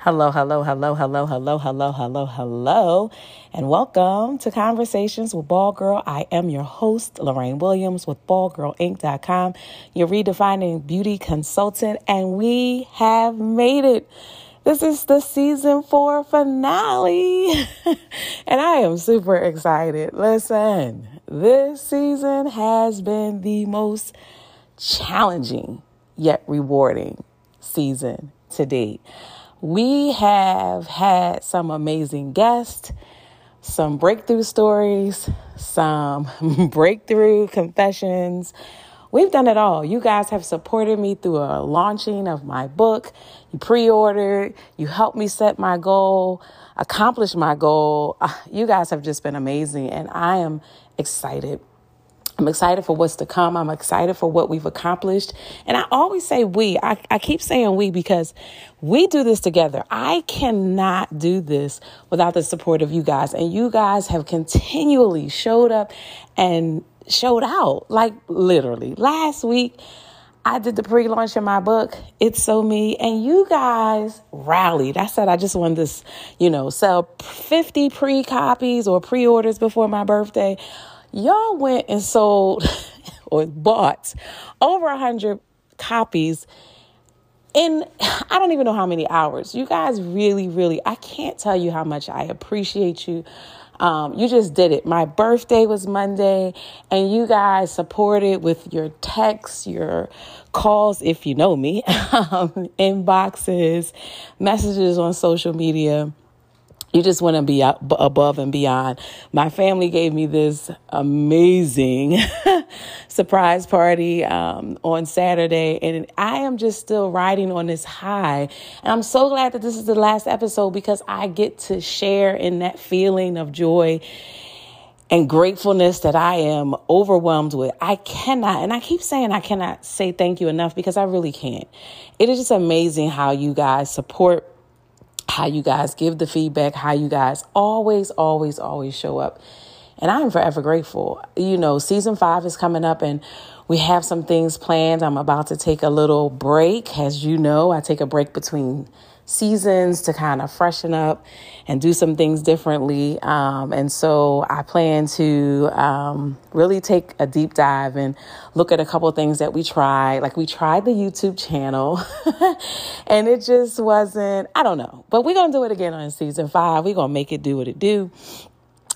Hello, hello, hello, hello, hello, hello, hello, hello, and welcome to Conversations with Ball Girl. I am your host, Lorraine Williams with BallGirlInc.com, your redefining beauty consultant, and we have made it. This is the season 4 finale, and I am super excited. Listen, this season has been the most challenging yet rewarding season to date. We have had some amazing guests, some breakthrough stories, some breakthrough confessions. We've done it all. You guys have supported me through a launching of my book. You pre-ordered. You helped me set my goal, accomplish my goal. You guys have just been amazing, and I am excited. I'm excited for what's to come. I'm excited for what we've accomplished. And I always say we. I keep saying we because we do this together. I cannot do this without the support of you guys. And you guys have continually showed up and showed out, like literally. Last week, I did the pre-launch of my book, It's So Me, and you guys rallied. I said, I just want this, sell 50 pre-copies or pre-orders before my birthday. Y'all went and sold or bought over 100 copies in, I don't even know how many hours. You guys really, really, I can't tell you how much I appreciate you. You just did it. My birthday was Monday, and you guys supported with your texts, your calls, if you know me, inboxes, messages on social media. You just want to be above and beyond. My family gave me this amazing surprise party on Saturday, and I am just still riding on this high. And I'm so glad that this is the last episode because I get to share in that feeling of joy and gratefulness that I am overwhelmed with. I cannot, and I keep saying I cannot say thank you enough because I really can't. It is just amazing how you guys support, how you guys give the feedback, how you guys always show up. And I am forever grateful. Season 5 is coming up and we have some things planned. I'm about to take a little break. As you know, I take a break between seasons to kind of freshen up and do some things differently. And so I plan to really take a deep dive and look at a couple of things that we tried. Like we tried the YouTube channel and it just wasn't, I don't know. But we're going to do it again on season 5. We're going to make it do what it do.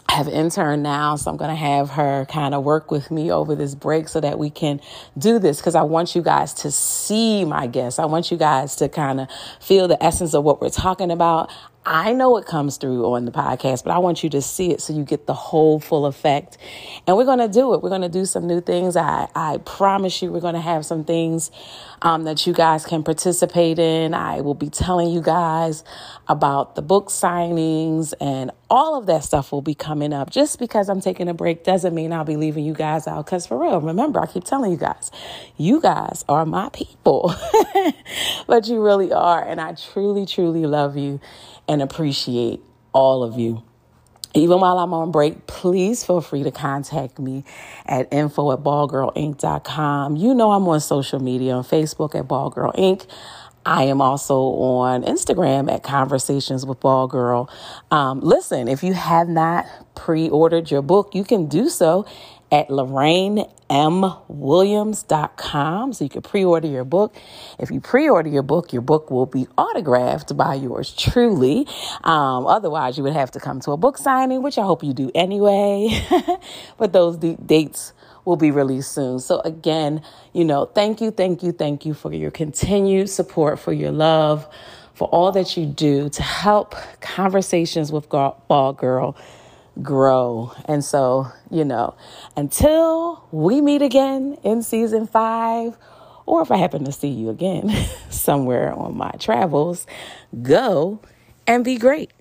I have an intern now, so I'm going to have her kind of work with me over this break so that we can do this because I want you guys to see my guests. I want you guys to kind of feel the essence of what we're talking about. I know it comes through on the podcast, but I want you to see it so you get the whole full effect. And we're going to do it. We're going to do some new things. I promise you we're going to have some things that you guys can participate in. I will be telling you guys about the book signings and all of that stuff will be coming up. Just because I'm taking a break doesn't mean I'll be leaving you guys out. Because for real, remember, I keep telling you guys are my people. But you really are. And I truly, truly love you and appreciate all of you. Even while I'm on break, please feel free to contact me at info@BallGirlInc.com. I'm on social media, on Facebook at BallGirlInc. I am also on Instagram at Conversations with Ball Girl. Listen, if you have not pre-ordered your book, you can do so at LorraineMWilliams.com. So you can pre-order your book. If you pre-order your book will be autographed by yours truly. Otherwise, you would have to come to a book signing, which I hope you do anyway. But those dates will be released soon. So again, thank you for your continued support, for your love, for all that you do to help Conversations with Ball Girl grow. And so, until we meet again in season 5, or if I happen to see you again somewhere on my travels, go and be great.